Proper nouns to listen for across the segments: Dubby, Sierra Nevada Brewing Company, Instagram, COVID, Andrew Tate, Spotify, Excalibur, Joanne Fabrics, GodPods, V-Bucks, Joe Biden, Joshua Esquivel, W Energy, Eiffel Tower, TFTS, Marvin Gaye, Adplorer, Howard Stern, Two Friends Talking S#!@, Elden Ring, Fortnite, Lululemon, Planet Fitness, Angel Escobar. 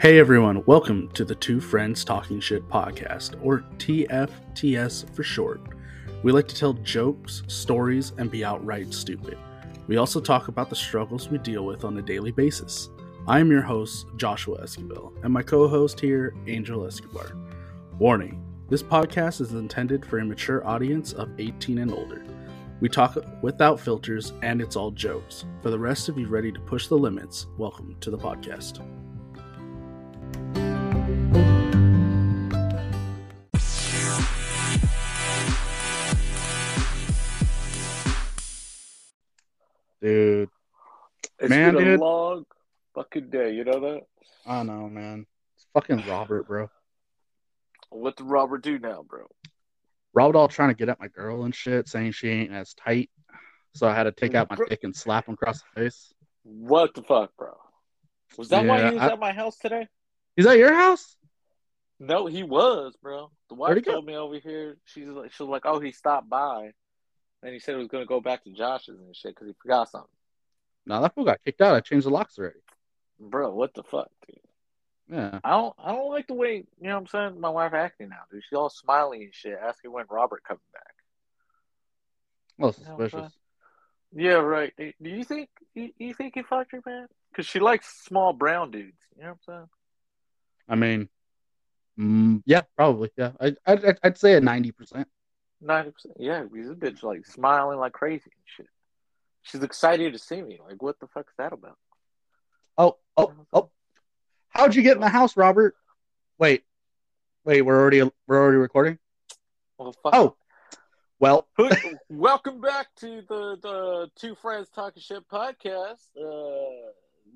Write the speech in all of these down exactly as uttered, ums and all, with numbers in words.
Hey everyone, welcome to the Two Friends Talking Shit podcast, or T F T S for short. We like to tell jokes, stories, and be outright stupid. We also talk about the struggles we deal with on a daily basis. I am your host, Joshua Esquivel, and my co-host here, Angel Escobar. Warning, this podcast is intended for a mature audience of eighteen and older. We talk without filters, and it's all jokes. For the rest of you ready to push the limits, welcome to the podcast. Dude, it's man, been a dude. long fucking day. You know that? I know, man. It's fucking Robert, bro. What did Robert do now, bro? Robert all trying to get at my girl and shit, saying she ain't as tight. So I had to take out my bro. dick and slap him across the face. What the fuck, bro? Was that yeah, why he was I... at my house today? He's at your house? No, he was, bro. The wife told me over here. She's like, she was like, oh, he stopped by. And he said he was going to go back to Josh's and shit because he forgot something. No, that fool got kicked out. I changed the locks already. Bro, what the fuck, dude? Yeah. I don't I don't like the way, you know what I'm saying, my wife acting now, dude. She's all smiley and shit, asking when Robert comes back. Well, suspicious. You know, yeah, right. Do you think you, you think he fucked your man? Because she likes small brown dudes. You know what I'm saying? I mean, mm, yeah, probably. Yeah, I, I, I'd say a ninety percent. ninety percent. Yeah, because this bitch like smiling like crazy and shit. She's excited to see me. Like, what the fuck's that about? Oh, oh, oh! How'd you get in the house, Robert? Wait, wait. We're already we're already recording. Well, fuck. Oh, well. Welcome back to the, the Two Friends Talking Shit podcast. Uh,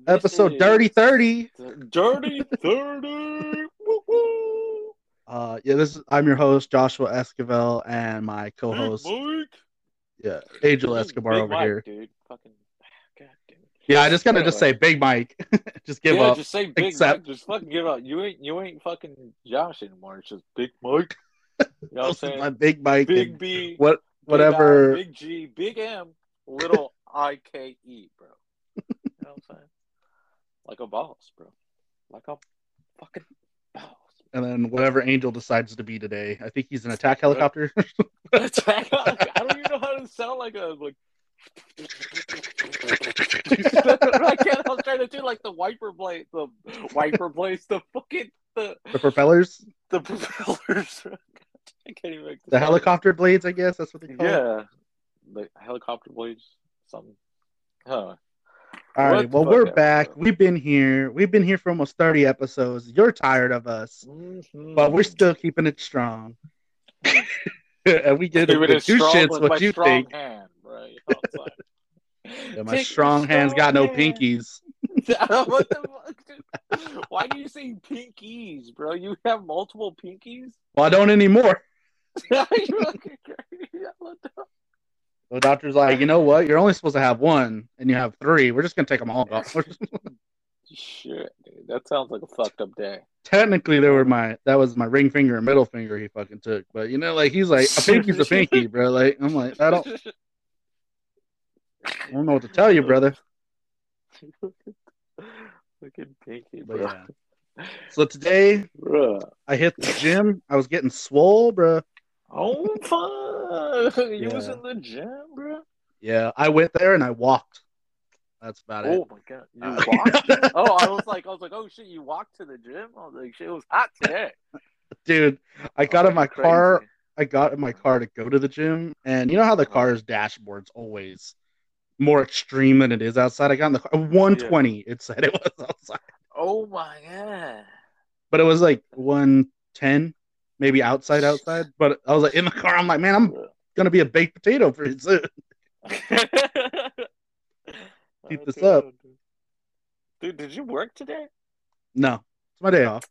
Episode Dirty Thirty. Dirty Thirty. Woo woo. Uh, yeah, this is, I'm your host, Joshua Esquivel, and my co-host, hey, yeah, Angel Escobar over Mike, here. Dude. Fucking... God, dude. Yeah, I just gotta yeah, just like... say Big Mike. just give yeah, up. Just say Big Except... Mike. Just fucking give up. You ain't you ain't fucking Josh anymore. It's just Big Mike. You know what I'm saying? My Big Mike. Big B. What? Whatever. Big, I, Big G. Big M. Little I K E, bro. You know what I'm saying? Like a boss, bro. Like a fucking boss. And then whatever Angel decides to be today. I think he's an attack helicopter. attack helicopter? I don't even know how to sound like a... Like... I can't. I was trying to do like the wiper blades. The wiper blades. The fucking... The, the propellers? The propellers. I can't even... The helicopter blades, I guess. That's what they call yeah. it. Yeah. The helicopter blades. Something. Huh. All right, well, we're back. Bro. We've been here. We've been here for almost thirty episodes. You're tired of us, mm-hmm. but we're still keeping it strong. And we get two shits with what you think. Hand, bro. Yeah, my Take strong hand's got no hand. pinkies. What the fuck, dude? Why do you say pinkies, bro? You have multiple pinkies? Well, I don't anymore. You're looking crazy. What the fuck? The doctor's like, you know what? You're only supposed to have one, and you have three. We're just going to take them all off. Shit, dude. That sounds like a fucked up day. Technically, they were my that was my ring finger and middle finger he fucking took. But, you know, like, he's like, a pinky's a pinky, bro. Like, I'm like, I don't, I don't know what to tell you, brother. Fucking pinky, bro. Yeah. So today, bro. I hit the gym. I was getting swole, bro. Oh, fun! You yeah. was in the gym, bro. Yeah, I went there and I walked. That's about oh, it. Oh my god, you uh, walked? oh, I was like, I was like, oh shit, you walked to the gym? I was like, shit, it was hot today, dude. I oh, got in my crazy. car. I got in my car to go to the gym, and you know how the car's dashboard's always more extreme than it is outside. I got in the car one twenty. Yeah. It said it was outside. Oh my god! But it was like one ten. Maybe outside, outside. But I was like, in the car, I'm like, man, I'm going to be a baked potato pretty soon. Keep this up. Dude, did you work today? No. It's my day off.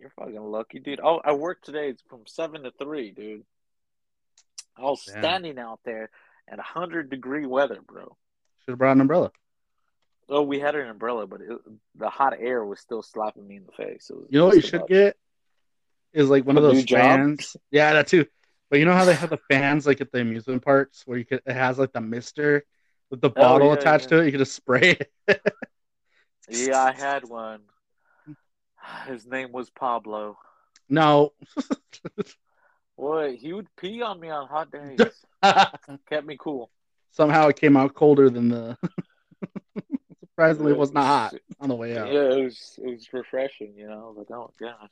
You're fucking lucky, dude. Oh, I worked today. It's from seven to three, dude. I was Damn. standing out there at one hundred degree weather, bro. Should have brought an umbrella. Oh, we had an umbrella, but it, the hot air was still slapping me in the face. It was you know what you should get? Is like one a of those fans. Job. Yeah, that too. But you know how they have the fans like at the amusement parks where you could it has like the mister with the bottle oh, yeah, attached yeah. to it, you could just spray it. Yeah, I had one. His name was Pablo. No. Boy, he would pee on me on hot days. Kept me cool. Somehow it came out colder than the... Surprisingly, it was not hot on the way out. Yeah, it was, it was refreshing, you know. Like, oh, God.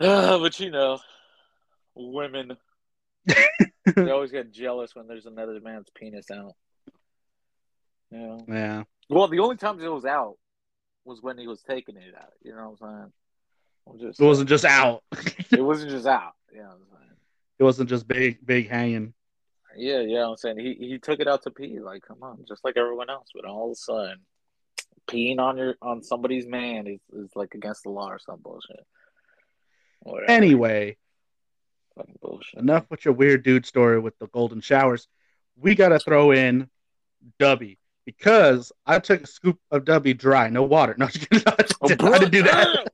Uh, but, you know, women, they always get jealous when there's another man's penis out. You know? Yeah. Well, the only times it was out was when he was taking it out. You know what I'm saying? I'm just, it wasn't just out. It wasn't just out. Yeah, you know what I'm saying? It wasn't just big, big hanging. Yeah, yeah, I'm saying he he took it out to pee. Like, come on, just like everyone else. But all of a sudden, peeing on your on somebody's man is, is like against the law or some bullshit. Whatever. Anyway, fucking bullshit. Enough with your weird dude story with the golden showers. We gotta throw in Dubby because I took a scoop of Dubby dry, no water. No, I didn't oh, do that.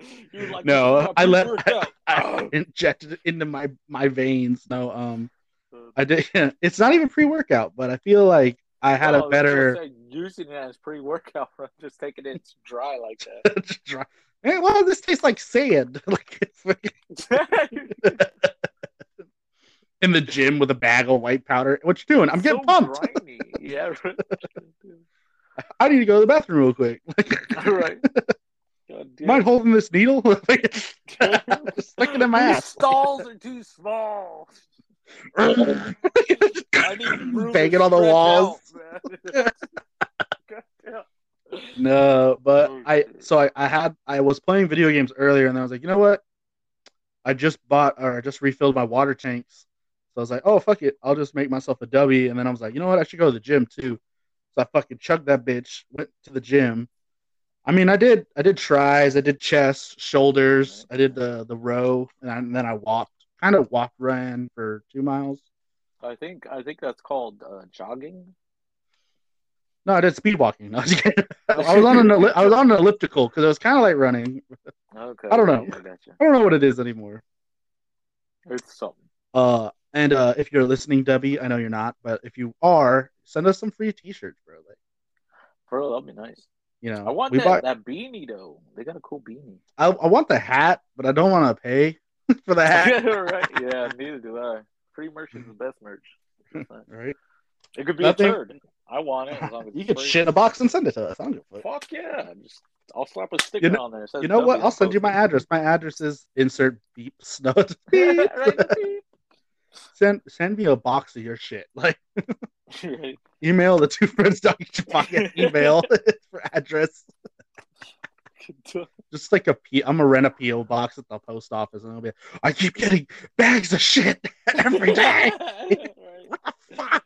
Like, no, I let I, I injected it into my my veins. No, um. I did. It's not even pre-workout, but I feel like I had oh, a better like using it as pre-workout. I'm just taking it dry like that. Dry. Man, well, this tastes like sand. Like it's like... in the gym with a bag of white powder. What you doing? I'm it's getting so pumped. Yeah. I need to go to the bathroom real quick. Like... All right. Mind holding this needle? Stick it in my These ass. Stalls are too small. I need banging on the walls. Out, no, but I so I, I had I was playing video games earlier, and I was like, you know what? I just bought or I just refilled my water tanks, so I was like, oh fuck it, I'll just make myself a W. And then I was like, you know what? I should go to the gym too. So I fucking chugged that bitch. Went to the gym. I mean, I did I did tries, I did chest, shoulders, I did the the row, and, I, and then I walked. Kind of walk ran for two miles. I think I think that's called uh, jogging. No, I did speed walking. I was, I was on an elli- I was on an elliptical because it was kind of like running. Okay, I don't know. I, gotcha. I don't know what it is anymore. It's something. Uh, and uh, if you're listening, Debbie, I know you're not, but if you are, send us some free T-shirts, bro. Like, bro, that'd be nice. You know, I want that, bought... that beanie though. They got a cool beanie. I I want the hat, but I don't want to pay. For the hat. Right. Yeah, neither do I. Free merch is the best merch. Right. It could be Nothing. a turd. I want it. As long as you could shit a box and send it to us. I don't give a fuck. Fuck yeah. Just, I'll slap a sticker you know, on there. You know w what? I'll send you my address. My address is insert beep snut. Beep. send send me a box of your shit. Like right. Email the two friends talking pocket email for address. Just like a P, I'm gonna rent a P O box at the post office, and I'll be like, I keep getting bags of shit every day. What the fuck?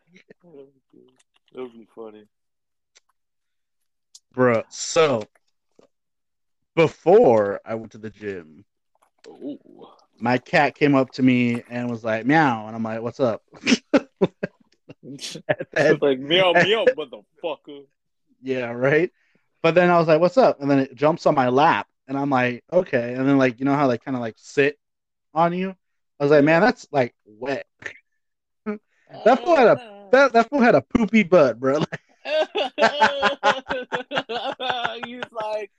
That would be funny, bruh. So, before I went to the gym, Ooh. my cat came up to me and was like, meow, and I'm like, what's up? It's like, meow, meow, motherfucker. Yeah, right. But then I was like, what's up? And then it jumps on my lap. And I'm like, okay. And then, like, you know how they kind of, like, sit on you? I was like, man, that's, like, wet. that, fool had a, that, that fool had a poopy butt, bro. He's like,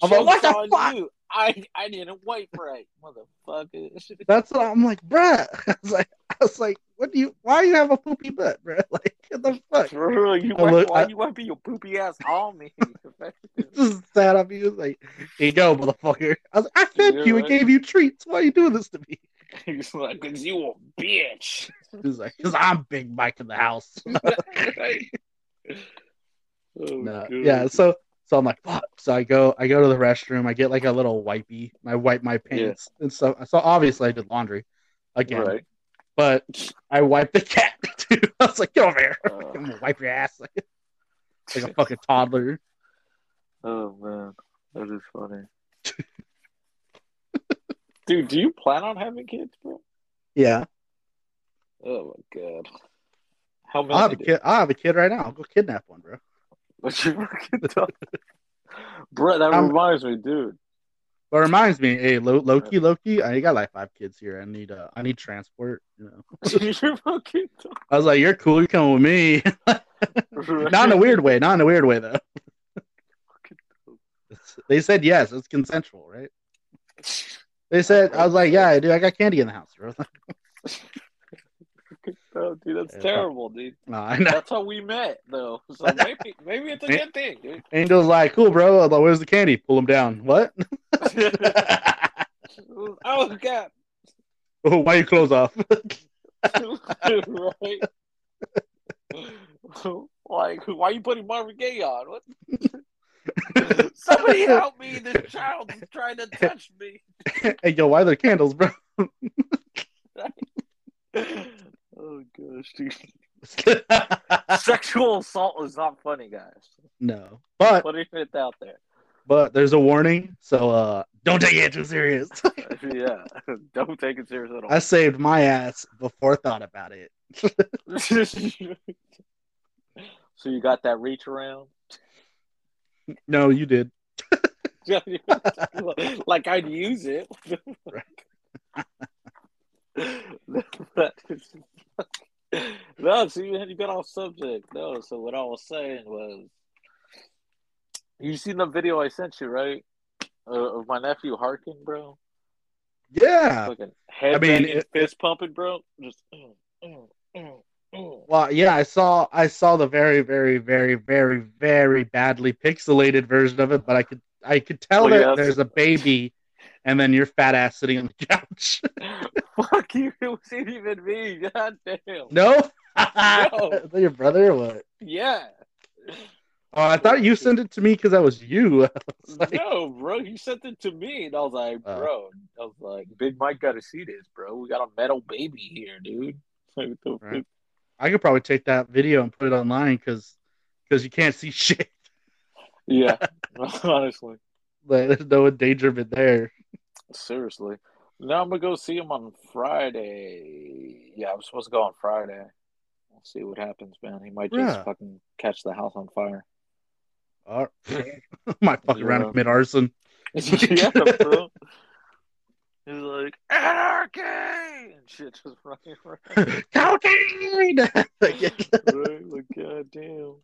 I'm like, what the fuck? You. I, I didn't wipe right, motherfucker. That's what I'm like, bruh. I was like, I was like, what do you? Why do you have a poopy butt, bruh? Like, what the fuck? Bro, you wipe, look, why I, you want to be your poopy ass on me? Just sad on me. Like, here you go, motherfucker. I was like, I fed You're you right. and gave you treats. Why are you doing this to me? He's like, cause you a bitch. He's like, cause I'm Big Mike in the house. Oh, no. Yeah, so so I'm like, fuck. So I go, I go to the restroom. I get like a little wipey. And I wipe my pants yeah. and so, so obviously I did laundry again, right. but I wiped the cat too. I was like, get over here, uh, I'm gonna wipe your ass like, like a fucking toddler. Oh man, that is funny. Dude, do you plan on having kids, bro? Yeah. Oh my god. How many? I have a kid. I have a kid right now. I'll go kidnap one, bro. What you fucking talking? Bro, that I'm, reminds me, dude. What reminds me, hey, lo- Loki, Loki, I got like five kids here. I need, uh, I need transport. You know. You're fucking talking. I was like, you're cool. You're coming with me. Not in a weird way. Not in a weird way, though. It's, They said yes. It's consensual, right? They said, I was like, yeah, I do. I got candy in the house, bro. Oh, dude, that's terrible, dude. No, I know. That's how we met, though. So maybe, maybe it's a good thing, dude. Angel's like, cool, bro. Like, where's the candy? Pull him down. What? Oh, God. Oh, why are your clothes off? Right? Like, why are you putting Marvin Gaye on? What? Somebody help me. This child is trying to touch me. Hey, yo, why are there candles, bro? Oh, gosh, dude. Sexual assault is not funny, guys. No. But what if it's out there? But there's a warning, so uh, don't take it too serious. Yeah, don't take it serious at all. I saved my ass before thought about it. So you got that reach around? No, you did. Like I'd use it. No, so you, you got off subject. No, so what I was saying was, you seen the video I sent you, right? Uh, of my nephew Harkin, bro. Yeah. Fucking head I mean, it, fist pumping, bro. Just. Mm, mm, mm. Well, yeah, I saw. I saw the very, very, very, very, very badly pixelated version of it, but I could, I could tell well, that yeah, there's a baby, and then your fat ass sitting on the couch. Fuck you! It wasn't even me. God damn. No. No. Your brother or what? Yeah. Oh, I thought you sent it to me because I was you. I was like, no, bro, you sent it to me, and I was like, bro, uh, I was like, Big Mike got to see this, bro. We got a metal baby here, dude. Like, right. I could probably take that video and put it online because because you can't see shit. Yeah, honestly, like, there's no endangerment there. Seriously, now I'm gonna go see him on Friday. Yeah, I'm supposed to go on Friday. We'll see what happens, man. He might just yeah. fucking catch the house on fire. Uh, might fuck around and commit arson. Yeah, bro. He's like, anarchy! And shit just running around. Cocaine! Right? Like, goddamn.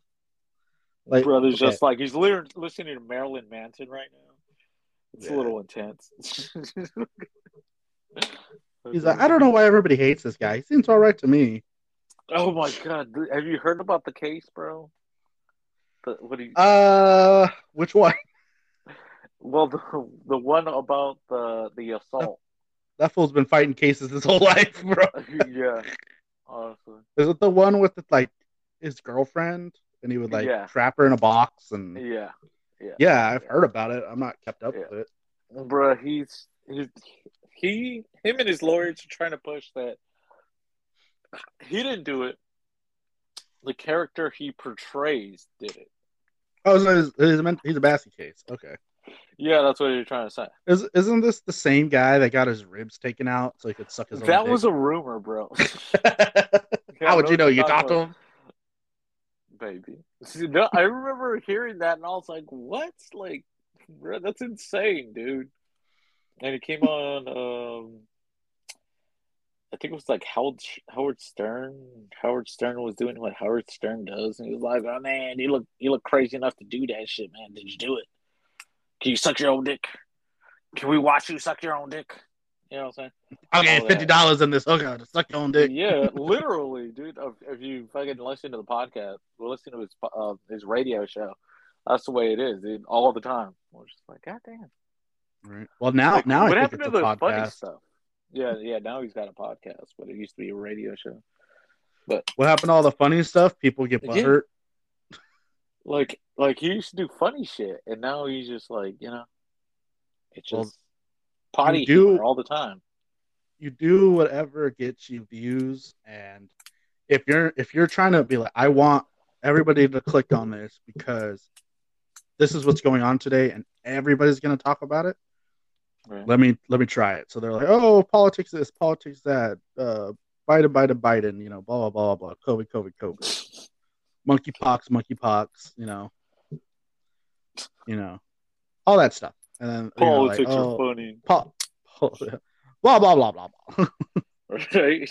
Like, brother's okay. Just like, he's listening to Marilyn Manson right now. It's yeah. a little intense. He's like, I don't know why everybody hates this guy. He seems all right to me. Oh, my God. Have you heard about the case, bro? The, what do you... Uh, which one? Well, the the one about the the assault. That, that fool's been fighting cases his whole life, bro. Yeah, honestly. Is it the one with the, like his girlfriend, and he would like yeah. trap her in a box and? Yeah, yeah. Yeah, I've yeah. heard about it. I'm not kept up yeah. with it. Bro, he's he's he him and his lawyers are trying to push that he didn't do it. The character he portrays did it. Oh, so he's a, he's a basket case. Okay. Yeah, that's what you're trying to say. Is, isn't this the same guy that got his ribs taken out so he could suck his that own That was dick? A rumor, bro. How would you know? You talked to him? Baby. See, no, I remember hearing that and I was like, what? Like, bro, that's insane, dude. And it came on... Um... I think it was like Howard, Howard Stern. Howard Stern was doing what Howard Stern does, and he was like, "Oh man, you look you look crazy enough to do that shit, man. Did you do it? Can you suck your own dick? Can we watch you suck your own dick?" You know what I'm saying? I'll get fifty dollars in this. Okay, to suck your own dick. Yeah, literally, dude. If you fucking listen to the podcast, listen to his uh, his radio show. That's the way it is, dude. All the time. We're just like, God damn. Right. Well, now like, now what I happened think it's to the funny stuff? Yeah, yeah. Now he's got a podcast, but it used to be a radio show. But what happened to all the funny stuff? People get butthurt. Yeah. Like, like he used to do funny shit, and now he's just like, you know, it's just well, potty do, humor all the time. You do whatever gets you views, and if you're if you're trying to be like, I want everybody to click on this because this is what's going on today, and everybody's going to talk about it. Right. Let me let me try it. So they're like, oh, politics this, politics that, uh, Biden, Biden, Biden, you know, blah, blah, blah, blah, COVID, COVID, COVID, monkeypox, monkeypox, you know, you know, all that stuff. And then politics you know, like, oh, are funny. Po- po- blah, blah, blah, blah, blah. Right.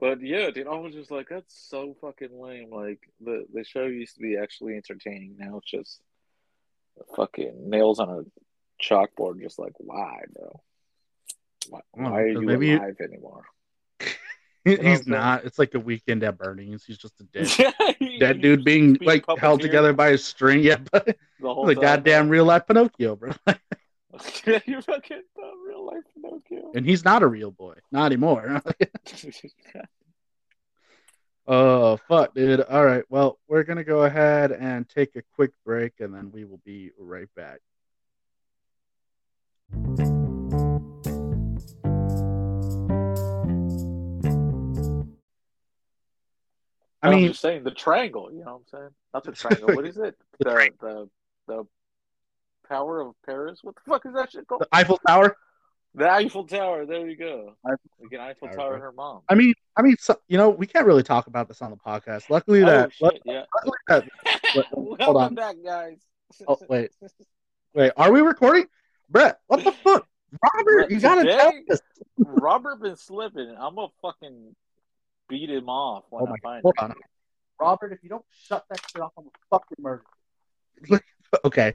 But yeah, dude, I was just like, that's so fucking lame. Like the, the show used to be actually entertaining. Now it's just fucking nails on a chalkboard, just like, why, bro? Why, why are you maybe alive it... anymore? You know, he's not. It's like a weekend at Bernie's. He's just a dick. That dude being like held together by a string. Yeah, but the goddamn real life Pinocchio, bro. You're fucking the real life Pinocchio. And he's not a real boy, not anymore. Oh fuck, dude. All right, well, we're gonna go ahead and take a quick break, and then we will be right back. I mean, I'm just saying the triangle. You know what I'm saying? Not the triangle. What is it? The the the Tower of Paris. What the fuck is that shit called? The Eiffel Tower. The Eiffel Tower. There you go. Eiffel, we can Eiffel Tower, Tower her mom. I mean, I mean, so, you know, we can't really talk about this on the podcast. Luckily that. Oh, shit, luckily, yeah. Luckily that. Welcome on. Back, guys. Oh wait, wait. Are we recording, Brett? What the fuck, Robert? But you gotta today, tell us. Robert been slipping. I'm a fucking. Beat him off when oh I find God. Hold on. Robert, if you don't shut that shit off, I'm a fucking murderer. Okay.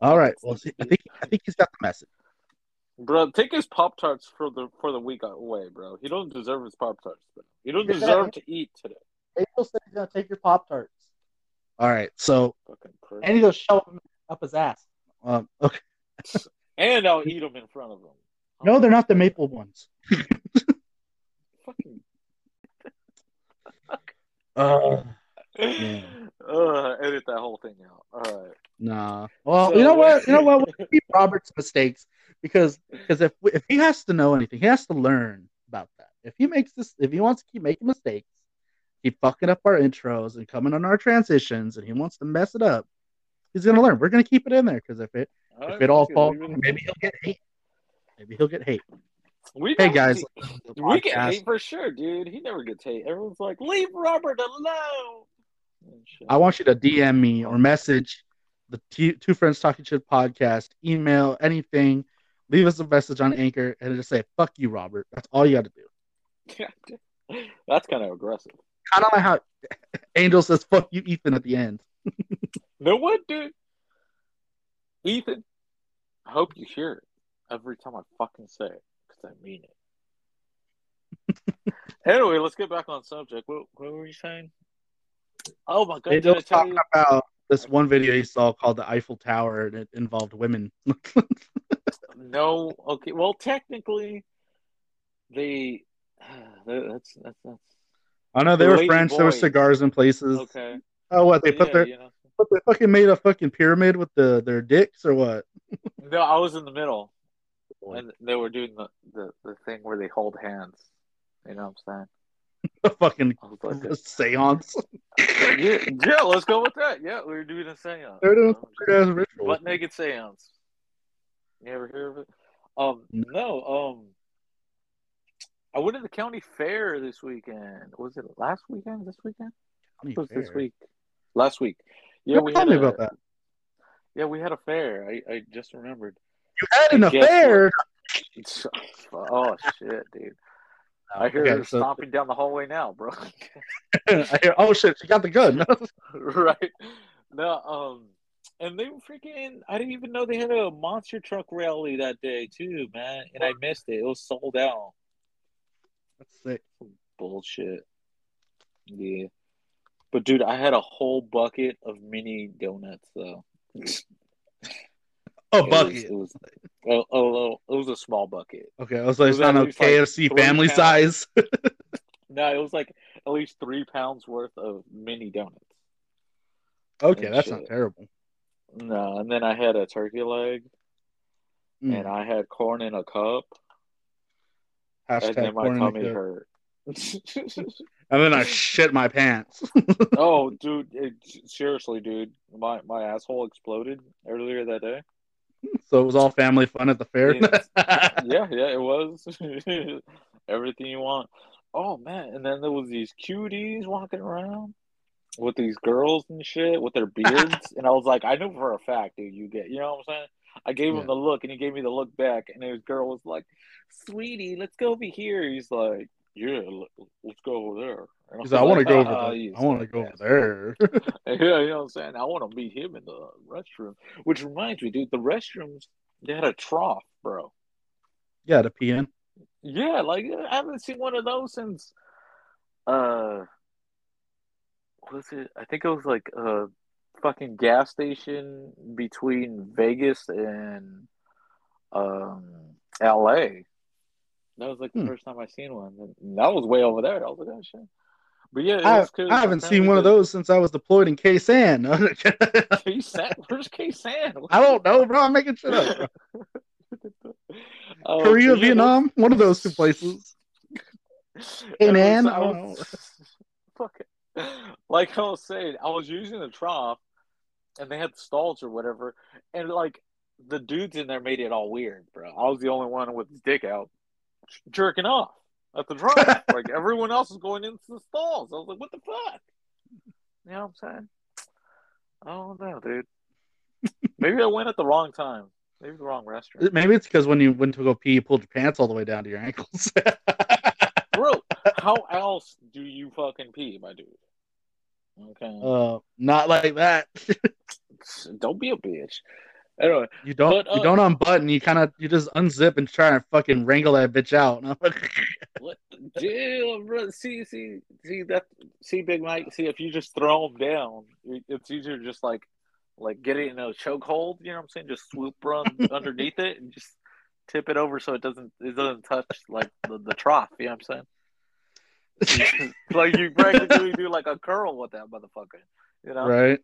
All right. Well, see, I think I think he's got the message. Bro, take his Pop-Tarts for the for the week away, bro. He don't deserve his Pop-Tarts, bro. He don't you're deserve gonna, to eat today. Angel said he's going to take your Pop-Tarts. All right. So, and he'll shove them up his ass. Um, okay. And I'll eat them in front of him. No, they're not the maple ones. Fucking Uh, yeah. uh, edit that whole thing out. All right. Nah. Well, so, you know what? You know what? We'll keep Robert's mistakes because because if we, if he has to know anything, he has to learn about that. If he makes this, if he wants to keep making mistakes, keep fucking up our intros and coming on our transitions, and he wants to mess it up, he's gonna learn. We're gonna keep it in there because if it all if right, it all falls, maybe good. he'll get hate. Maybe he'll get hate. We hey guys, he, we get hate for sure, dude. He never gets hate. Everyone's like, leave Robert alone. I want you to D M me or message the T- Two Friends Talking Shit podcast, email, anything. Leave us a message on Anchor and just say, fuck you, Robert. That's all you got to do. That's kind of aggressive. Kind of like how Angel says, fuck you, Ethan, at the end. No one, dude. Ethan, I hope you hear it every time I fucking say it. I mean it. Anyway, let's get back on subject. What, what were you saying? Oh my god! They were talking about this one video you saw called the Eiffel Tower, and it involved women. No, okay. Well, technically, they that's that's. that's I know they the were French. Boys. There were cigars in places. Okay. Oh, what they but put yeah, their. You know. But they fucking made a fucking pyramid with the their dicks or what? No, I was in the middle. And they were doing the, the, the thing where they hold hands. You know what I'm saying? The fucking like, the seance. Yeah, yeah, let's go with that. Yeah, we were doing a seance. They're doing a weird-ass ritual. Butt naked seance. You ever hear of it? Um, no. Um, I went to the county fair this weekend. Was it last weekend? This weekend? County was fair. This week? Last week. Yeah, You're we had a, about that. Yeah, we had a fair. I, I just remembered. You had an affair. Oh shit, dude! I hear okay, her so... stomping down the hallway now, bro. I hear. Oh shit, she got the gun. Right? No. Um. And they were freaking. I didn't even know they had a monster truck rally that day too, man. And I missed it. It was sold out. That's sick. Bullshit. Yeah. But dude, I had a whole bucket of mini donuts though. Oh, bucket. It was, it was, a, a little, it was a small bucket. Okay, I was like, it was not a K F C like family pounds. Size. No, it was like at least three pounds worth of mini donuts. Okay, that's shit. Not terrible. No, and then I had a turkey leg, mm. and I had corn in a cup. Hashtag and then my corn tummy hurt. And then I shit my pants. Oh, dude, it, seriously, dude, my my asshole exploded earlier that day. So it was all family fun at the fair? Yeah, yeah, yeah, it was. Everything you want. Oh, man. And then there was these cuties walking around with these girls and shit with their beards. And I was like, I knew for a fact, dude, you get, you know what I'm saying? I gave yeah. him the look, and he gave me the look back. And his girl was like, sweetie, let's go over here. He's like, yeah, let's go over there. Because I want to go over there. I want to go over there. Yeah, you know what I'm saying? I want to meet him in the restroom. Which reminds me, dude, the restrooms, they had a trough, bro. Yeah, to pee in. Yeah, like, I haven't seen one of those since, uh, was it? I think it was like a fucking gas station between Vegas and um L A. That was like the hmm. first time I seen one. And that was way over there. That was like, oh, shit. But yeah, it was I, I haven't seen one of those since I was deployed in K-San. K-San? Where's K-San? I don't know, bro. I'm making shit up. uh, Korea, Vietnam, one of those two places. Hey, man, I don't know. Fuck it. Like I was saying, I was using the trough, and they had stalls or whatever, and like the dudes in there made it all weird, bro. I was the only one with his dick out, jerking off at the drum. Like, everyone else is going into the stalls. I was like, what the fuck? You know what I'm saying? I don't know, dude. Maybe I went at the wrong time. Maybe the wrong restaurant. Maybe it's because when you went to go pee, you pulled your pants all the way down to your ankles. Bro, how else do you fucking pee, my dude? Okay. Uh, not like that. Don't be a bitch. Anyway, you don't but, uh, you don't unbutton. You kind of you just unzip and try and fucking wrangle that bitch out. What? Damn, bro. See, see, see that. See, Big Mike. See, if you just throw them down, it's easier to just like, like get it in a chokehold. You know what I'm saying? Just swoop run underneath it and just tip it over so it doesn't it doesn't touch like the, the trough. You know what I'm saying? Like, you practically do like a curl with that motherfucker. You know, right?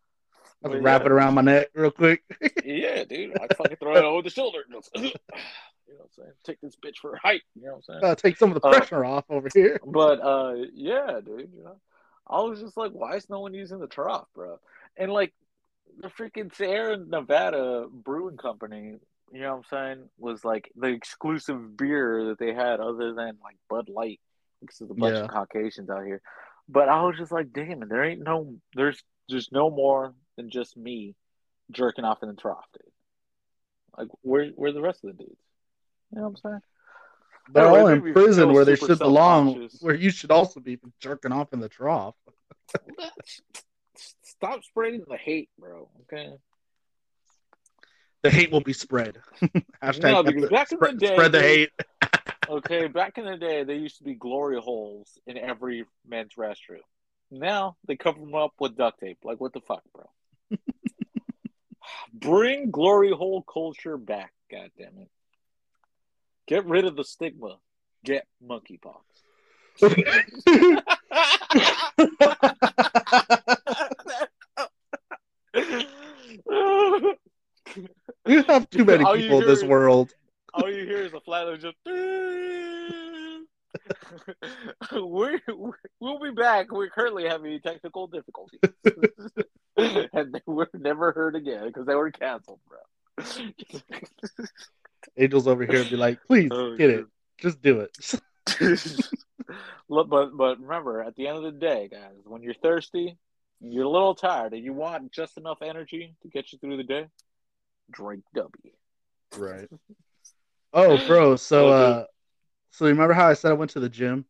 I have to wrap yeah. it around my neck real quick. Yeah, dude. I fucking throw it over the shoulder. You know what I'm saying? Take this bitch for a hike. You know what I'm saying? Gotta take some of the pressure uh, off over here. But, uh, yeah, dude. You know, I was just like, why is no one using the trough, bro? And, like, the freaking Sierra Nevada Brewing Company, you know what I'm saying, was, like, the exclusive beer that they had other than, like, Bud Light. Because there's a bunch yeah. of Caucasians out here. But I was just like, damn, there ain't no – there's just no more – than just me jerking off in the trough, dude. Like, where where the rest of the dudes? You know what I'm saying? They're all in prison where they should belong, where you should also be jerking off in the trough. Stop spreading the hate, bro. Okay? The hate will be spread. Hashtag no, because back spread, in the day, spread the hate. Okay, back in the day, there used to be glory holes in every men's restroom. Now they cover them up with duct tape. Like, what the fuck, bro? Bring glory hole culture back, god damn it. Get rid of the stigma. Get monkeypox. We have too many all people in this is, world. All you hear is a flat just. we're, we're, we'll be back. We're currently having technical difficulties. And they were never heard again because they were canceled, bro. Angel's over here be like, please, oh, get God. It. Just do it. Look, but, but remember, at the end of the day, guys, when you're thirsty, you're a little tired, and you want just enough energy to get you through the day, drink W. Right. Oh, bro, so... uh So you remember how I said I went to the gym?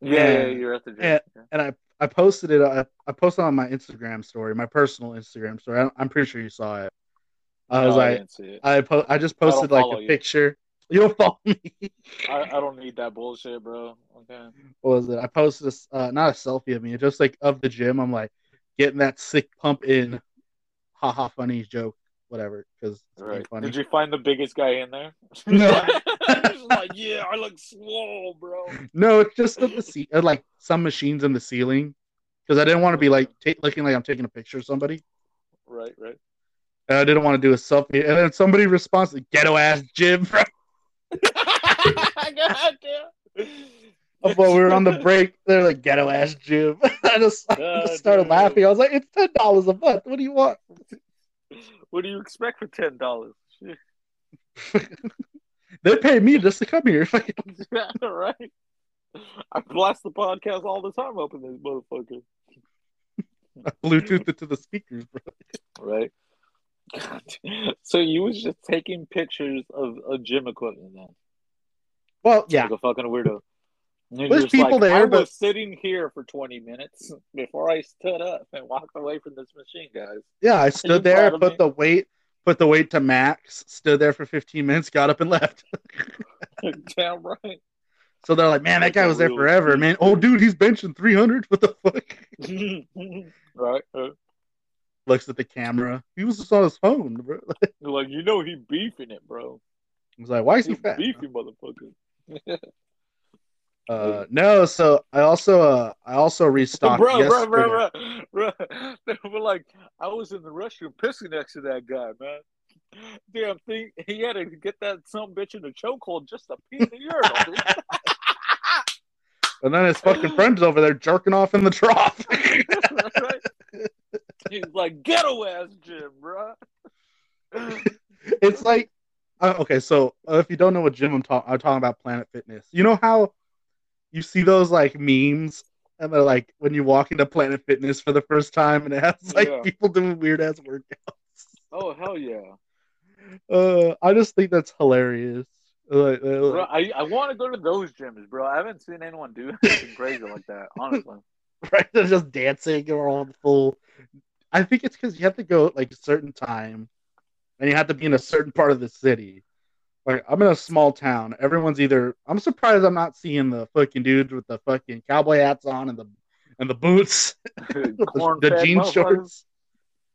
Yeah, and, yeah, you're at the gym. And, yeah. and I, I posted it. I, I posted on my Instagram story, my personal Instagram story. I, I'm pretty sure you saw it. I no, was like, I, didn't see it. I, po- I just posted I like a you. picture. You don't follow me. I, I don't need that bullshit, bro. Okay. What was it? I posted a, uh, not a selfie of me, just like of the gym. I'm like getting that sick pump in, haha, funny joke. Whatever, because it's right. funny. Did you find the biggest guy in there? No. Like, yeah, I look swole, bro. No, it's just the ce- like some machines in the ceiling, because I didn't want to be like t- looking like I'm taking a picture of somebody. Right, right. And I didn't want to do a selfie, and then somebody responds, "Ghetto ass gym, bro." God damn. But we were on the break. They're like, "Ghetto ass gym." I just, God, I just started dude. laughing. I was like, "It's ten dollars a month. What do you want?" What do you expect for ten dollars? They pay me just to come here. Yeah, right. I blast the podcast all the time up in this motherfucker. I Bluetooth it to the speakers, bro. Right. God. So you was just taking pictures of, of gym equipment, then? Well, yeah. Like a fucking weirdo. There's people like, there, I but... was sitting here for twenty minutes before I stood up and walked away from this machine, guys. Yeah, I stood there, put me? the weight, put the weight to max, stood there for fifteen minutes, got up and left. Damn right. So they're like, man, that guy was there forever, man. Oh, dude, he's benching three hundred. What the fuck? Right. Uh, Looks at the camera. He was just on his phone, bro. They're like, you know, he beefing it, bro. I was like, why is he, he fat? Beefy, bro? Motherfucker. Uh, no, so I also uh, I also restocked. Bro, yesterday. bro, bro, bro, bro. They were like, I was in the restroom pissing next to that guy, man. Damn thing, he had to get that some bitch in the chokehold just to pee in the urinal. And then his fucking friend's over there jerking off in the trough. Right? He's like, ghetto ass gym, bro. It's like, uh, okay, so uh, if you don't know what gym I'm talking, I'm talking about Planet Fitness. You know how you see those like memes, and they're like when you walk into Planet Fitness for the first time, and it has like yeah. people doing weird ass workouts. Oh hell yeah! Uh, I just think that's hilarious. Like, bro, like... I I want to go to those gyms, bro. I haven't seen anyone do anything crazy like that, honestly. Right? They're just dancing or on full. I think it's because you have to go at like a certain time, and you have to be in a certain part of the city. Like, I'm in a small town. Everyone's either... I'm surprised I'm not seeing the fucking dudes with the fucking cowboy hats on and the and the boots. the, the jean shorts.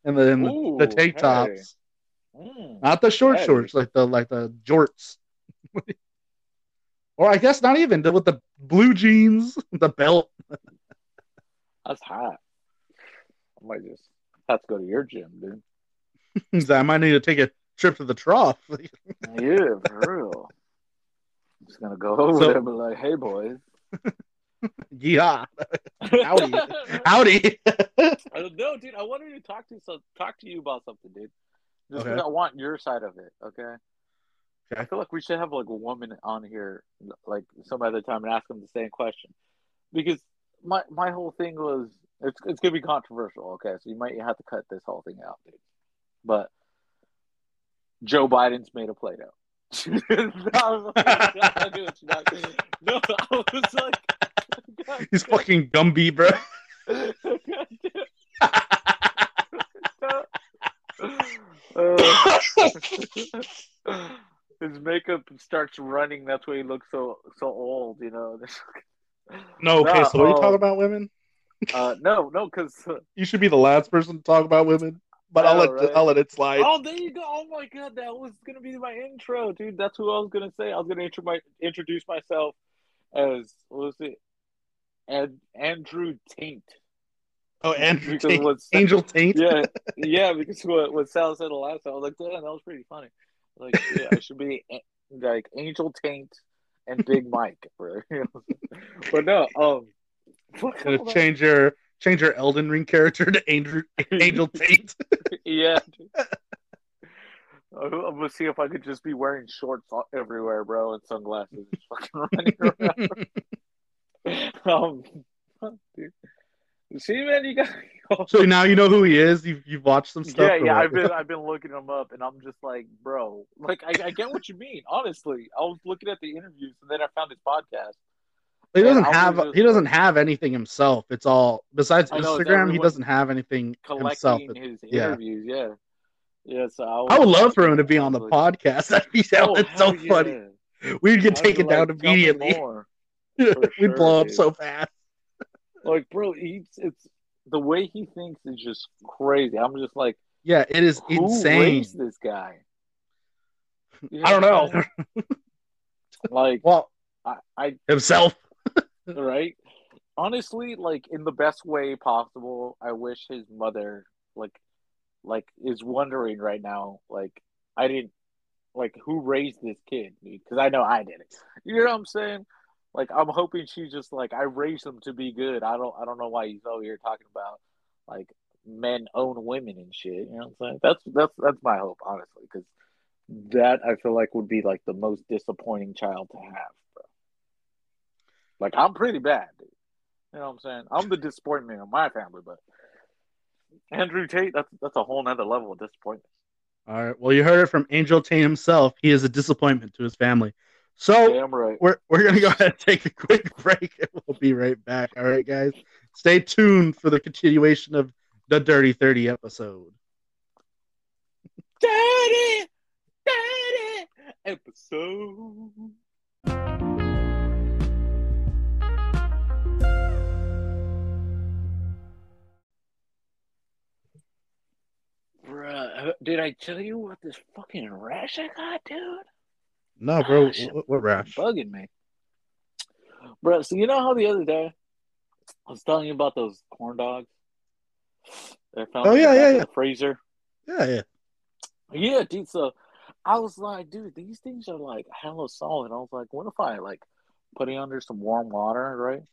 And the, and Ooh, the, the tank hey. tops. Mm, not the short hey. shorts, like the like the jorts. Or I guess not even. The, with the blue jeans, the belt. That's hot. I might just have to go to your gym, dude. So I might need to take a trip to the trough. Yeah, for real. I'm just gonna go over so, there and be like, hey boys. Yeah. Howdy. Howdy. No, dude, I wanted to talk to you so talk to you about something, dude. Just okay. because I want your side of it, okay? okay? I feel like we should have like a woman on here like some other time and ask them the same question. Because my my whole thing was it's it's gonna be controversial, okay? So you might have to cut this whole thing out, dude. But Joe Biden's made a Play-Doh. No, I was like, God, he's God. fucking Gumby, bro. uh, his makeup starts running. That's why he looks so so old, you know. No, okay. Nah, so, what are you talking about, women? Uh, no, no, because uh, you should be the last person to talk about women. But oh, I'll let right. I'll let it slide. Oh, there you go! Oh my God, that was gonna be my intro, dude. That's who I was gonna say. I was gonna intro my, introduce myself as what was it? And Andrew Tate. Oh, Andrew Tate. What, Angel Tate. Yeah, yeah. Because what what Sal said last time, I was like, damn, that was pretty funny. Like, yeah, I should be like Angel Tate and Big Mike, bro. But no, um, gonna change your. Change your Elden Ring character to Andrew, Angel Tate. Yeah. I'm going to see if I could just be wearing shorts everywhere, bro, and sunglasses and fucking running around. um, dude. See, man, you got... So now you know who he is? You've, you've watched some stuff? Yeah, yeah, I've been, I've been looking him up, and I'm just like, bro. Like, I, I get what you mean, honestly. I was looking at the interviews, and then I found his podcast. He doesn't yeah, have just, he doesn't have anything himself. It's all besides know, Instagram. He doesn't have anything himself. His yeah. interviews, yeah, yeah. So I, was, I would love for him to be on the podcast. That'd be oh, that's so yeah. funny. We'd get I'd taken like, down immediately. More, sure, We'd blow up dude. so fast. Like, bro, he, it's the way he thinks is just crazy. I'm just like, yeah, it is who insane. Raised this guy, you know, I don't know. Like, well, I, I himself. Right, honestly, like in the best way possible. I wish his mother, like, like is wondering right now, like I didn't, like who raised this kid? Because I know I didn't. You know what I'm saying? Like I'm hoping she's just like I raised him to be good. I don't, I don't know why he's over here talking about like men own women and shit. You know what I'm saying? That's that's that's my hope, honestly, because that I feel like would be like the most disappointing child to have. Like, I'm pretty bad, dude. You know what I'm saying? I'm the disappointment of my family, but Andrew Tate, that's that's a whole nother level of disappointment. All right. Well, you heard it from Angel Tate himself. He is a disappointment to his family. So damn right. we're we're gonna go ahead and take a quick break, and we'll be right back. All right, guys, stay tuned for the continuation of the Dirty thirty episode. Dirty, dirty episode. Bruh, did I tell you what this fucking rash I got, dude? No, bro. Gosh, what, what rash? Bugging me. Bro, so you know how the other day I was telling you about those corn dogs? They're found oh, yeah, yeah, in yeah. the freezer. Yeah, yeah. Yeah, dude. So I was like, dude, these things are like hella solid. I was like, what if I like put it under some warm water, right?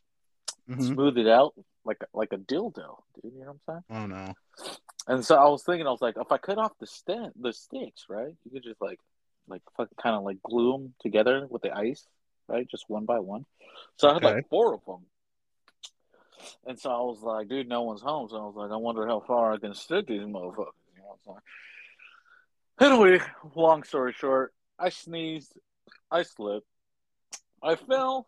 Mm-hmm. Smooth it out like like a dildo, dude. You know what I'm saying? Oh no. And so I was thinking, I was like, if I cut off the stem, the sticks, right? You could just like, like fucking kind of like glue them together with the ice, right? Just one by one. So okay. I had like four of them. And so I was like, dude, no one's home. So I was like, I wonder how far I can stick these motherfuckers. You know what I'm saying? Anyway, long story short, I sneezed, I slipped, I fell,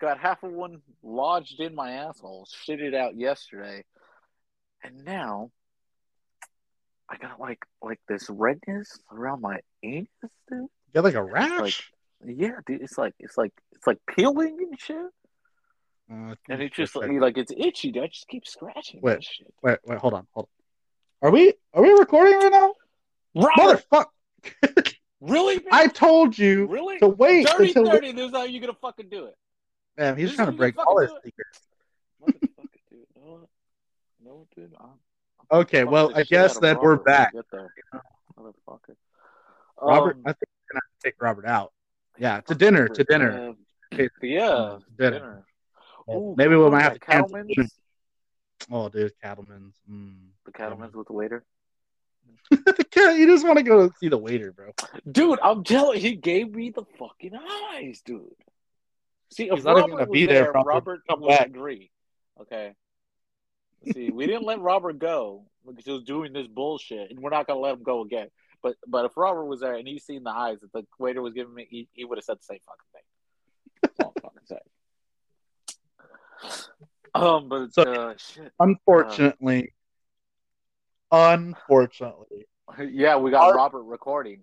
got half of one lodged in my asshole, shitted out yesterday, and now I got like like this redness around my anus, dude. You got like a rash? Like, yeah, dude. It's like it's like it's like peeling and shit. Uh, and it's just like, like it's itchy, dude. I just keep scratching. Wait, shit. wait, wait. Hold on, hold on. Are we are we recording right now? Robert! Motherfuck! Really? Man? I told you. Really? To wait. Dirty thirty. This is how you're gonna fucking do it. Man, he's this trying to break all his secrets. Motherfucker, dude. No, no, dude. I'm... Okay, well, I guess that Robert we're back. Motherfucker. Robert, um, I think we're going to have to take Robert out. Yeah, to dinner, to dinner. Uh, yeah, uh, dinner. dinner. Ooh, maybe we might have to cancel. Oh, dude, Cattleman's. Mm. The Cattleman's with the waiter? the cat, you just want to go see the waiter, bro. Dude, I'm telling you, he gave me the fucking eyes, dude. See, if He's Robert not even gonna be there, there Robert would agree. Okay. See, we didn't let Robert go because he was doing this bullshit, and we're not gonna let him go again. But but if Robert was there and he seen the eyes that the waiter was giving me, he, he would have said the same fucking thing. That's all I'm fucking saying. Um, but so, uh, shit. Unfortunately, uh, unfortunately, yeah, we got our, Robert recording.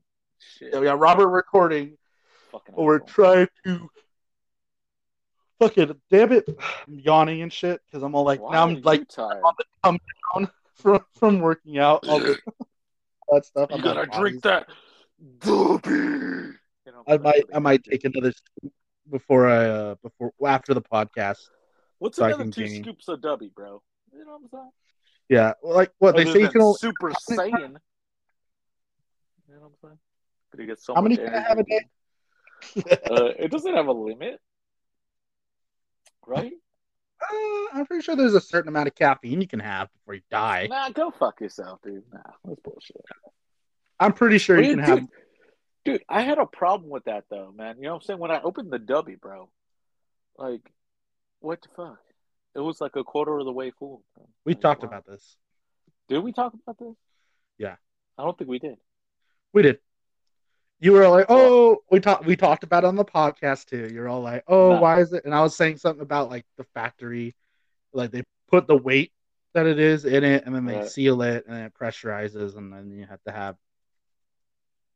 Shit. Yeah, we got Robert recording. Fucking we're awful. Trying to. Fuck it, damn it. I'm yawning and shit because I'm all like, Why now I'm like, tired? I'm down from, from working out. All this, that stuff. I'm you gotta drink that. Dubby. I might, I might take another scoop before I, uh, before well, after the podcast. What's so another two gain. scoops of Dubby, bro? You know what I'm saying? Yeah, well, like what Other they say, you can only super saiyan. You know what I'm saying? But you get so How much many can I have a day? uh, it doesn't have a limit. Right? Uh, I'm pretty sure there's a certain amount of caffeine you can have before you die. Nah, go fuck yourself, dude. Nah, that's bullshit. I'm pretty sure dude, you can dude, have... Dude, I had a problem with that, though, man. You know what I'm saying? When I opened the Dubby, bro, like, what the fuck? It was like a quarter of the way full. Bro. We like, talked wow. about this. Did we talk about this? Yeah. I don't think we did. We did. You were like, oh, we talked we talked about it on the podcast, too. You're all like, oh, no. why is it? And I was saying something about, like, the factory. Like, they put the weight that it is in it, and then they right. seal it, and it pressurizes, and then you have to have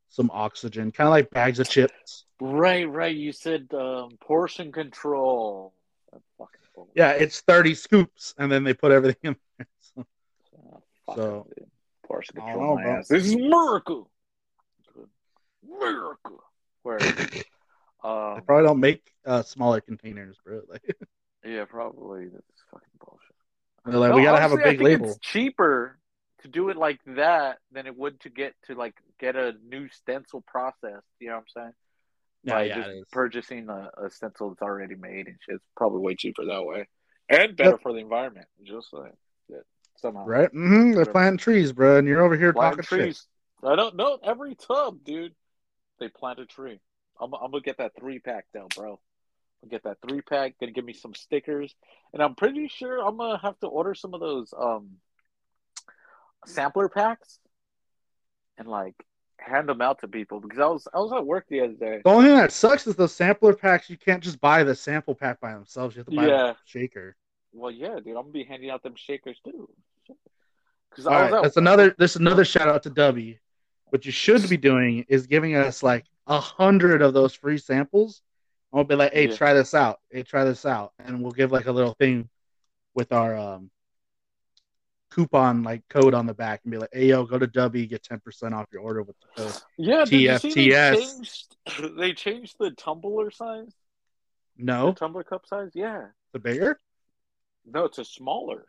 some oxygen. Kind of like bags of chips. Right, right. You said um, portion control. That's fucking cool. Yeah, it's thirty scoops, and then they put everything in there. So, oh, so portion control. Know, ass. This is miracle. Miracle. Where um, they probably don't make uh, smaller containers, bro. Like, yeah, probably. That's fucking bullshit. They're like, no, we gotta honestly, have a big I think label. It's cheaper to do it like that than it would to get to like get a new stencil process. You know what I'm saying? No, By yeah, just purchasing a, a stencil that's already made and shit. It's probably way cheaper that way, and better yep. for the environment. Just like that somehow, right? Mm-hmm. They're planting trees, bro, and you're over here planting talking trees. Shit. I don't know every tub, dude. They plant a tree. I'm, I'm gonna get that three pack though, bro. I'm gonna get that three pack. Gonna give me some stickers, and I'm pretty sure I'm gonna have to order some of those um sampler packs, and like hand them out to people, because I was I was at work the other day. The only thing that sucks is those sampler packs. You can't just buy the sample pack by themselves. You have to buy yeah. the shaker. Well, yeah, dude, I'm gonna be handing out them shakers too. Because I was right. That's another. There's another shout out to Dubby. What you should be doing is giving us like a hundred of those free samples. I'll be like, hey, yeah. try this out. Hey, try this out, and we'll give like a little thing with our um, coupon like code on the back, and be like, hey, yo, go to Dubby, get ten percent off your order with the code. Yeah, T F T S. They changed, they changed the tumbler size. No, the tumbler cup size. Yeah, the bigger. No, it's a smaller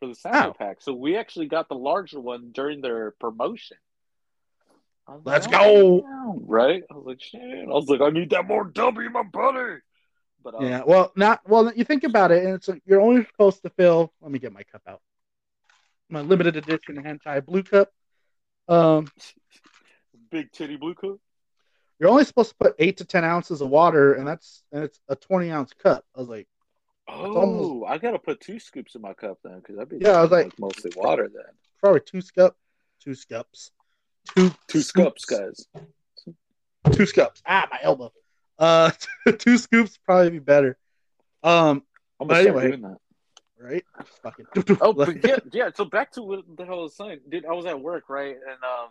for the sample oh. pack. So we actually got the larger one during their promotion. Let's like, oh, go! Right? I was like, shit. I was like, I need that more W, my buddy. But um, yeah, well, not well. You think about it, and it's like you're only supposed to fill. Let me get my cup out. My limited edition hentai blue cup. Um, big titty blue cup. You're only supposed to put eight to ten ounces of water, and that's and it's a twenty ounce cup. I was like, oh, almost... I gotta put two scoops in my cup then, because that'd be yeah. I was like, mostly water then. Probably two scup, two scups. Two two scoops, scoops, guys. Two scoops. Ah, my elbow. Uh, two scoops would probably be better. Um, I'm but anyway, doing that. Right? Fucking. Oh, but yeah, yeah. So back to what the hell I was saying, dude. I was at work, right, and um,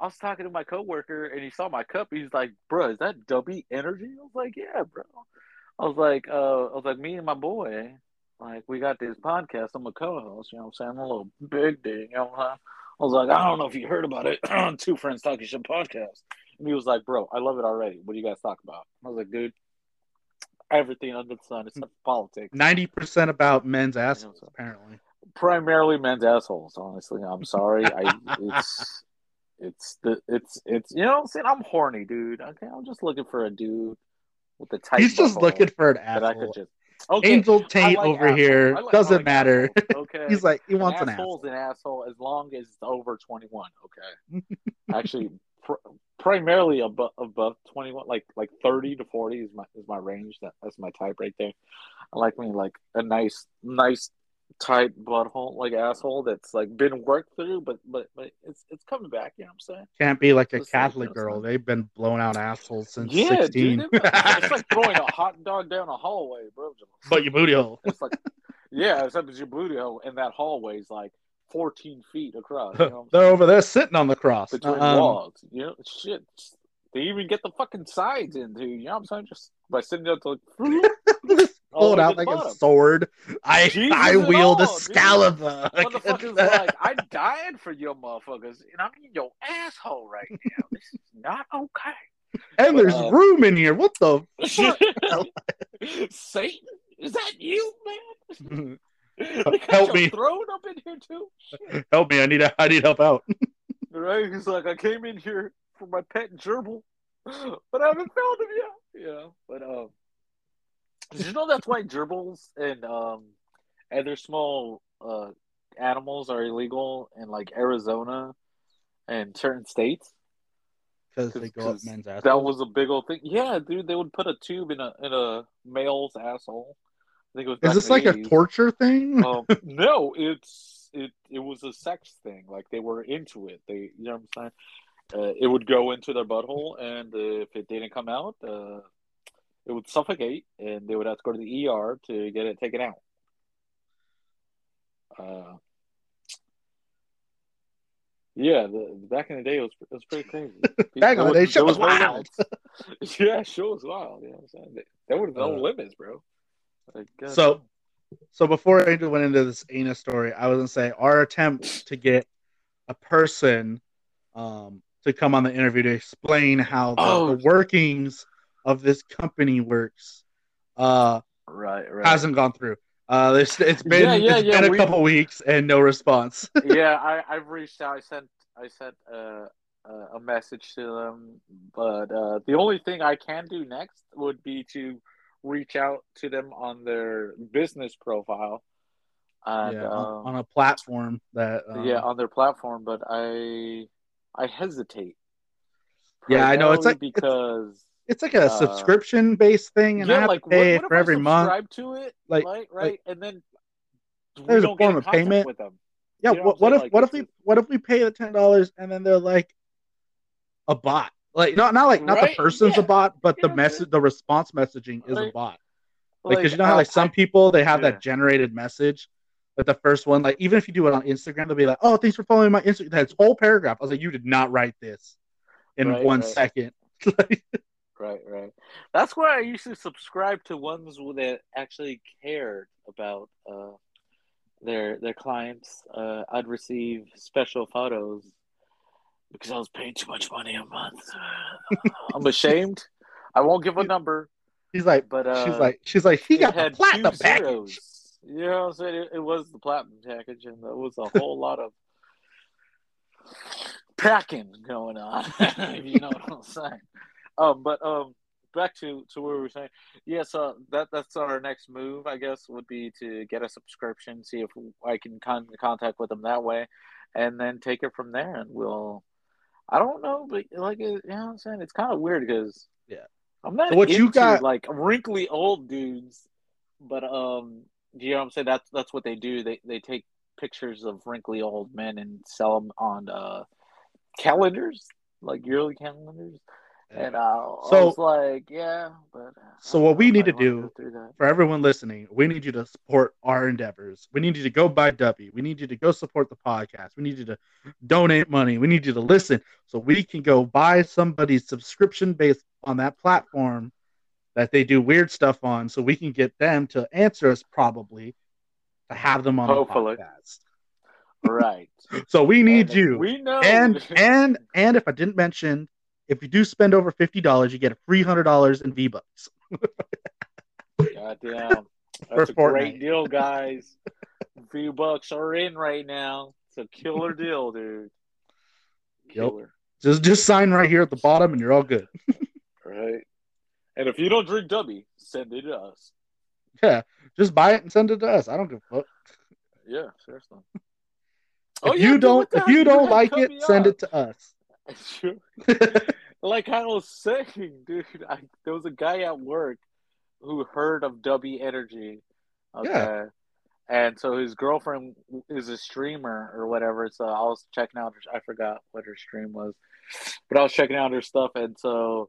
I was talking to my coworker, and he saw my cup. He's like, "Bro, is that W Energy?" I was like, "Yeah, bro." I was like, uh, I was like, me and my boy, like, we got this podcast. I'm a co-host. You know what I'm saying? I'm a little big dude. You know what I'm saying? I was like, I don't know if you heard about it on Two Friends Talking Shit podcast. And he was like, bro, I love it already. What do you guys talk about? I was like, dude, everything under the sun except politics. ninety percent about men's assholes, apparently. Primarily men's assholes, honestly. I'm sorry. I it's it's the it's it's you know what I'm saying? I'm horny, dude. Okay, I'm just looking for a dude with a tight. He's just looking for an asshole. I could just, okay. Angel Tate like over assholes. Here like, doesn't like matter. Assholes. Okay, he's like he wants an, an asshole. An asshole as long as it's over twenty-one. Okay, actually, pr- primarily above, above twenty-one, like like thirty to forty is my is my range. That that's my type right there. I like me like a nice nice tight butthole like asshole that's like been worked through, but but but it's it's coming back. You know what I'm saying? Can't be like a it's Catholic like, girl. They've been blown out assholes since yeah, sixteen. Dude, it's like throwing a hot dog down a hallway, bro. But your booty hole. It's like yeah, except it's your booty hole, and that hallway is like fourteen feet across. You know they're over there sitting on the cross between um, logs. You know, shit. They even get the fucking sides in, dude. You know what I'm saying? Just by sitting up to like. Pulled out like bottom. A sword. I Jesus I wield all, a Excalibur. Motherfuckers like, I'm dying for you motherfuckers, and I'm in your asshole right now. This is not okay. And but, there's uh, room in here. What the fuck? Satan? Is that you, man? Like, help me. Thrown up in here too? Shit. Help me. I need I need help out. Right? He's like, I came in here for my pet gerbil, but I haven't found him yet. Yeah, but um. Did you know that's why gerbils and um, other small uh, animals are illegal in like Arizona and certain states? Because they go up men's assholes. That was a big old thing. Yeah, dude, they would put a tube in a in a male's asshole. I think it was back in the eighties. Is this like a torture thing? um, no, it's it it was a sex thing. Like they were into it. They, you know what I'm saying? Uh, it would go into their butthole, and uh, if it didn't come out. Uh, It would suffocate, and they would have to go to the E R to get it taken out. Uh, yeah, the, back in the day, it was, it was pretty crazy. Back in the day, shit was wild. Yeah, shit was wild. You know what I'm saying? There were no uh, limits, bro. Like, so, so before Angel went into this anus story, I was going to say our attempt to get a person um, to come on the interview to explain how the, oh. the workings of this company works, uh, right, right, hasn't gone through. Uh, it's, it's been yeah, yeah, it's yeah, been we, a couple weeks and no response. Yeah, I, I've reached out. I sent I sent uh, uh, a message to them, but uh, the only thing I can do next would be to reach out to them on their business profile, and, yeah, on, um, on a platform that um, yeah, on their platform. But I I hesitate. Yeah, I know it's like because. It's... It's like a uh, subscription-based thing, and yeah, I have like, to pay what, what for every month. Subscribe to it, like, right? Right, like, and then we there's don't a form get in of payment with them. Yeah. You know what what, what if like, what if we what if we pay the ten dollars and then they're like, a bot. Like not not like not right? the person's yeah. a bot, but yeah. the message, the response messaging is right. a bot. Like, because like, you know how like some people they have yeah. that generated message, but the first one, like even if you do it on Instagram, they'll be like, "Oh, thanks for following my Instagram." That's whole paragraph. I was like, "You did not write this in right, one right. second." Like, right, right. That's where I used to subscribe to ones that actually cared about uh, their their clients. Uh, I'd receive special photos. Because I was paid too much money a month. I'm ashamed. I won't give a number. He's like, but uh, she's like, she's like, he got the platinum package. You know what I'm saying? It, it was the platinum package, and there was a whole lot of packing going on. You know what I'm saying? Um, but um, back to, to where we were saying. Yeah, so that that's our next move, I guess, would be to get a subscription, see if I can con- contact with them that way, and then take it from there, and we'll. I don't know, but like, you know what I'm saying? It's kind of weird because yeah, I'm not so what into you got... like wrinkly old dudes, but um, you know what I'm saying? That's that's what they do. They they take pictures of wrinkly old men and sell them on uh calendars, like yearly calendars. Yeah. And uh, so, I was like, yeah, but so what we need to do to for everyone listening, we need you to support our endeavors. We need you to go buy Dubby. We need you to go support the podcast. We need you to donate money. We need you to listen so we can go buy somebody's subscription based on that platform that they do weird stuff on, so we can get them to answer us probably to have them on Hopefully. the podcast. Right. So we need and you. We know. And and and if I didn't mention. If you do spend over fifty dollars, you get three hundred dollars in V-Bucks. Goddamn. That's a Fortnite. Great deal, guys. V-Bucks are in right now. It's a killer deal, dude. Killer. Yep. Just, just sign right here at the bottom, and you're all good. Right. And if you don't drink Dubby, send it to us. Yeah. Just buy it and send it to us. I don't give a fuck. Yeah, seriously. If oh, you yeah, don't, if you don't like it, up. send it to us. Sure. Like I was saying, dude, I, there was a guy at work who heard of W Energy, okay? Yeah. And so his girlfriend is a streamer or whatever. So I was checking out, her, I forgot what her stream was, but I was checking out her stuff. And so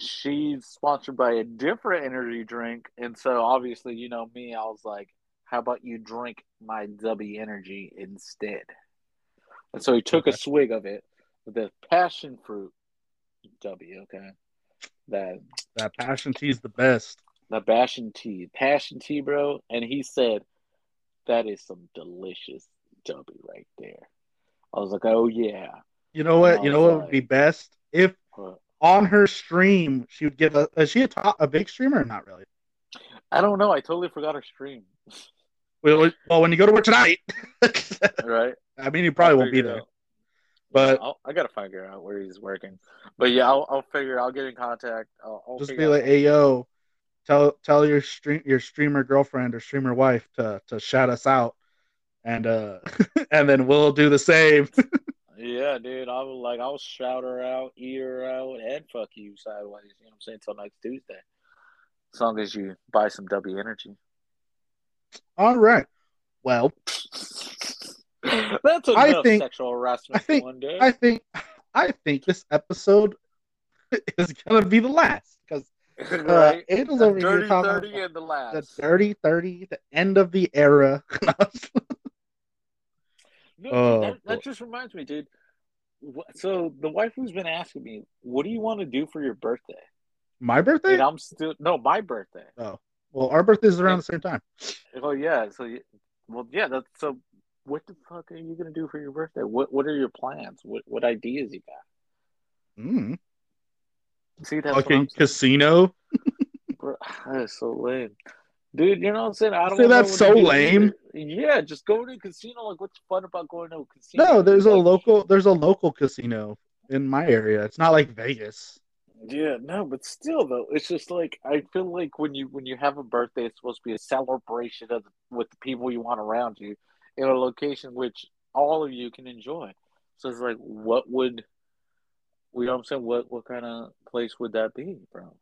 she's sponsored by a different energy drink. And so obviously, you know me, I was like, how about you drink my W Energy instead? And so he took okay. a swig of it. The passion fruit, W. Okay, that that passion tea is the best. The passion tea, passion tea, bro. And he said, "That is some delicious W right there." I was like, "Oh yeah." You know what? You know what like, would be best if what? on her stream she would give a. Is she a top, a big streamer or not really? I don't know. I totally forgot her stream. Well, well, when you go to work tonight, right? I mean, you probably I'll won't be there. Out. But I'll, I gotta figure out where he's working. But yeah, I'll, I'll figure. I'll get in contact. I'll, I'll just be like, "Hey, yo, tell tell your stream your streamer girlfriend or streamer wife to to shout us out, and uh, and then we'll do the same." Yeah, dude. I will like I'll shout her out, eat her out, and fuck you sideways. You know what I'm saying? Till next Tuesday, as long as you buy some W Energy. All right. Well. That's enough think, sexual harassment I think, for one day. I think, I think this episode is gonna be the last because uh, right? Angel's over dirty, here talking dirty about and the, last. the dirty thirty, the end of the era. no, dude, oh, that, that just reminds me, dude. So the wife who's been asking me, "What do you want to do for your birthday?" My birthday? And I'm still no, my birthday. Oh, well, our birthday is around and, the same time. Oh yeah, so well yeah, that's so. What the fuck are you gonna do for your birthday? What What are your plans? What What ideas you got? Mm. See that fucking casino, bro. That's so lame, dude. You know what I'm saying? I don't. Say that's so lame. Yeah, just go to a casino. Like, what's fun about going to a casino? No, there's like, a local. There's a local casino in my area. It's not like Vegas. Yeah, no, but still though, it's just like I feel like when you when you have a birthday, it's supposed to be a celebration of with the people you want around you. In a location which all of you can enjoy. So it's like, what would, you know what I'm saying? What, what kind of place would that be, bro?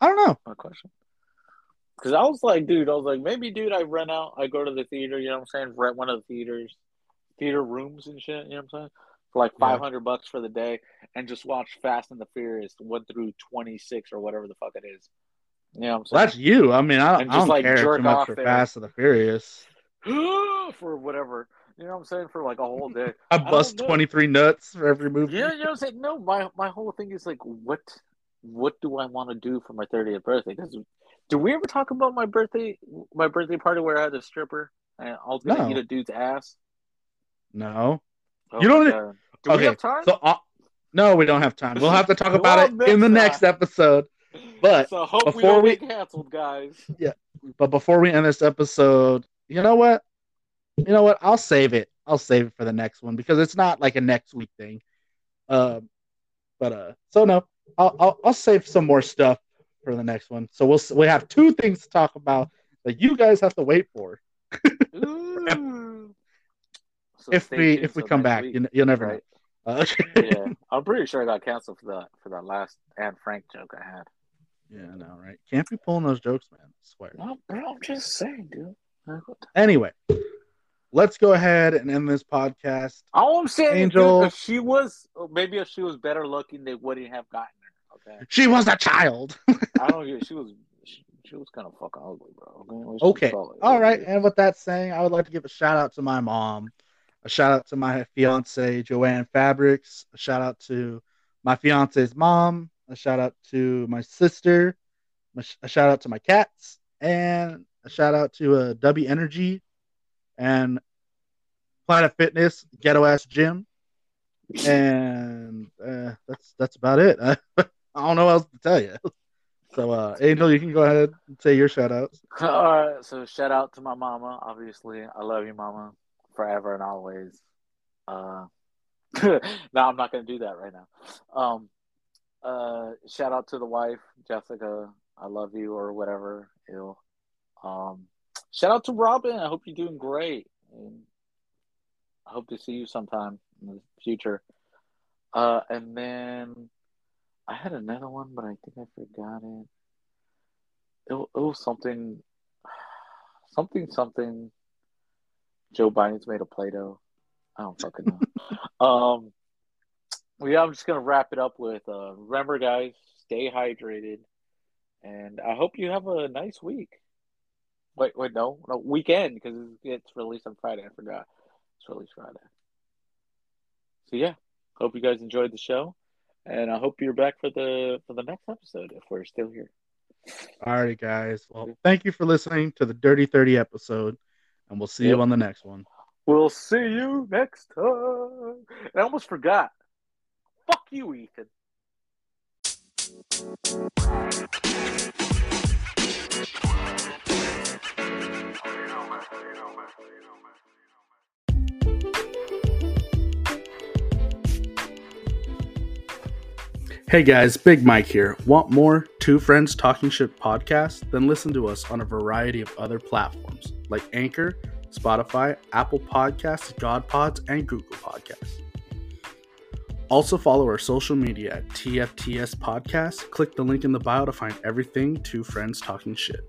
I don't know. My question. Because I was like, dude, I was like, maybe, dude, I rent out, I go to the theater, you know what I'm saying? Rent one of the theaters, theater rooms and shit, you know what I'm saying? for like five hundred yeah. bucks for the day and just watch Fast and the Furious one through twenty-six or whatever the fuck it is. You know what I'm saying? Well, that's you. I mean, I, I just don't like care jerk too much off for there. Fast and the Furious. For whatever. You know what I'm saying? For like a whole day. I bust I twenty-three nuts for every movie. Yeah, you know what I'm saying? No, my, my whole thing is like, what what do I want to do for my thirtieth birthday? Because do we ever talk about my birthday my birthday party where I had a stripper and I was going to no. eat a dude's ass? No. Oh, you don't. Even... Do okay. we have time? So, uh, no, we don't have time. We'll have to talk about it in the time. next episode. But so hope before we don't we... get canceled, guys. Yeah. But before we end this episode, you know what? You know what? I'll save it. I'll save it for the next one because it's not like a next week thing. Um, but uh, so no, I'll, I'll I'll save some more stuff for the next one. So we'll we have two things to talk about that you guys have to wait for. So if we if we come back, you, you'll never right. know. Uh, yeah, I'm pretty sure I got canceled for that for that last Anne Frank joke I had. Yeah, I know, right? Can't be pulling those jokes, man. I swear. Well, bro, I'm just saying, dude. Anyway, let's go ahead and end this podcast. All I'm saying, Angel, is if she was maybe if she was better looking, they wouldn't have gotten her. Okay. She was a child. I don't get. She was. She, She was kind of fucking ugly, bro. Okay. All right. And with that saying, I would like to give a shout out to my mom, a shout out to my fiance, Joanne Fabrics, a shout out to my fiance's mom, a shout out to my sister, a shout out to my cats, and a shout out to uh, W Energy and Planet Fitness, Ghetto Ass Gym. And uh, that's, that's about it. I don't know what else to tell you. So, uh, Angel, you can go ahead and say your shout-outs. All right, so shout-out to my mama, obviously. I love you, mama, forever and always. Uh, no, I'm not going to do that right now. Um, uh, shout-out to the wife, Jessica. I love you or whatever. Ew. Um, shout-out to Robin. I hope you're doing great. And I hope to see you sometime in the future. Uh, and then... I had another one, but I think I forgot it. It, it was something, something, something. Joe Biden's made of Play-Doh. I don't fucking know. um, well, yeah, I'm just gonna wrap it up with. Uh, remember, guys, stay hydrated, and I hope you have a nice week. Wait, wait, no, no weekend because it's released on Friday. I forgot it's released Friday. So yeah, hope you guys enjoyed the show. And I hope you're back for the for the next episode if we're still here. All right, guys. Well, thank you for listening to the Dirty thirty episode, and we'll see yep. you on the next one. We'll see you next time. And I almost forgot. Fuck you, Ethan. Hey guys, Big Mike here. Want more Two Friends Talking Shit podcast? Then listen to us on a variety of other platforms like Anchor, Spotify, Apple Podcasts, GodPods, and Google Podcasts. Also follow our social media at T F T S Podcast. Click the link in the bio to find everything Two Friends Talking Shit.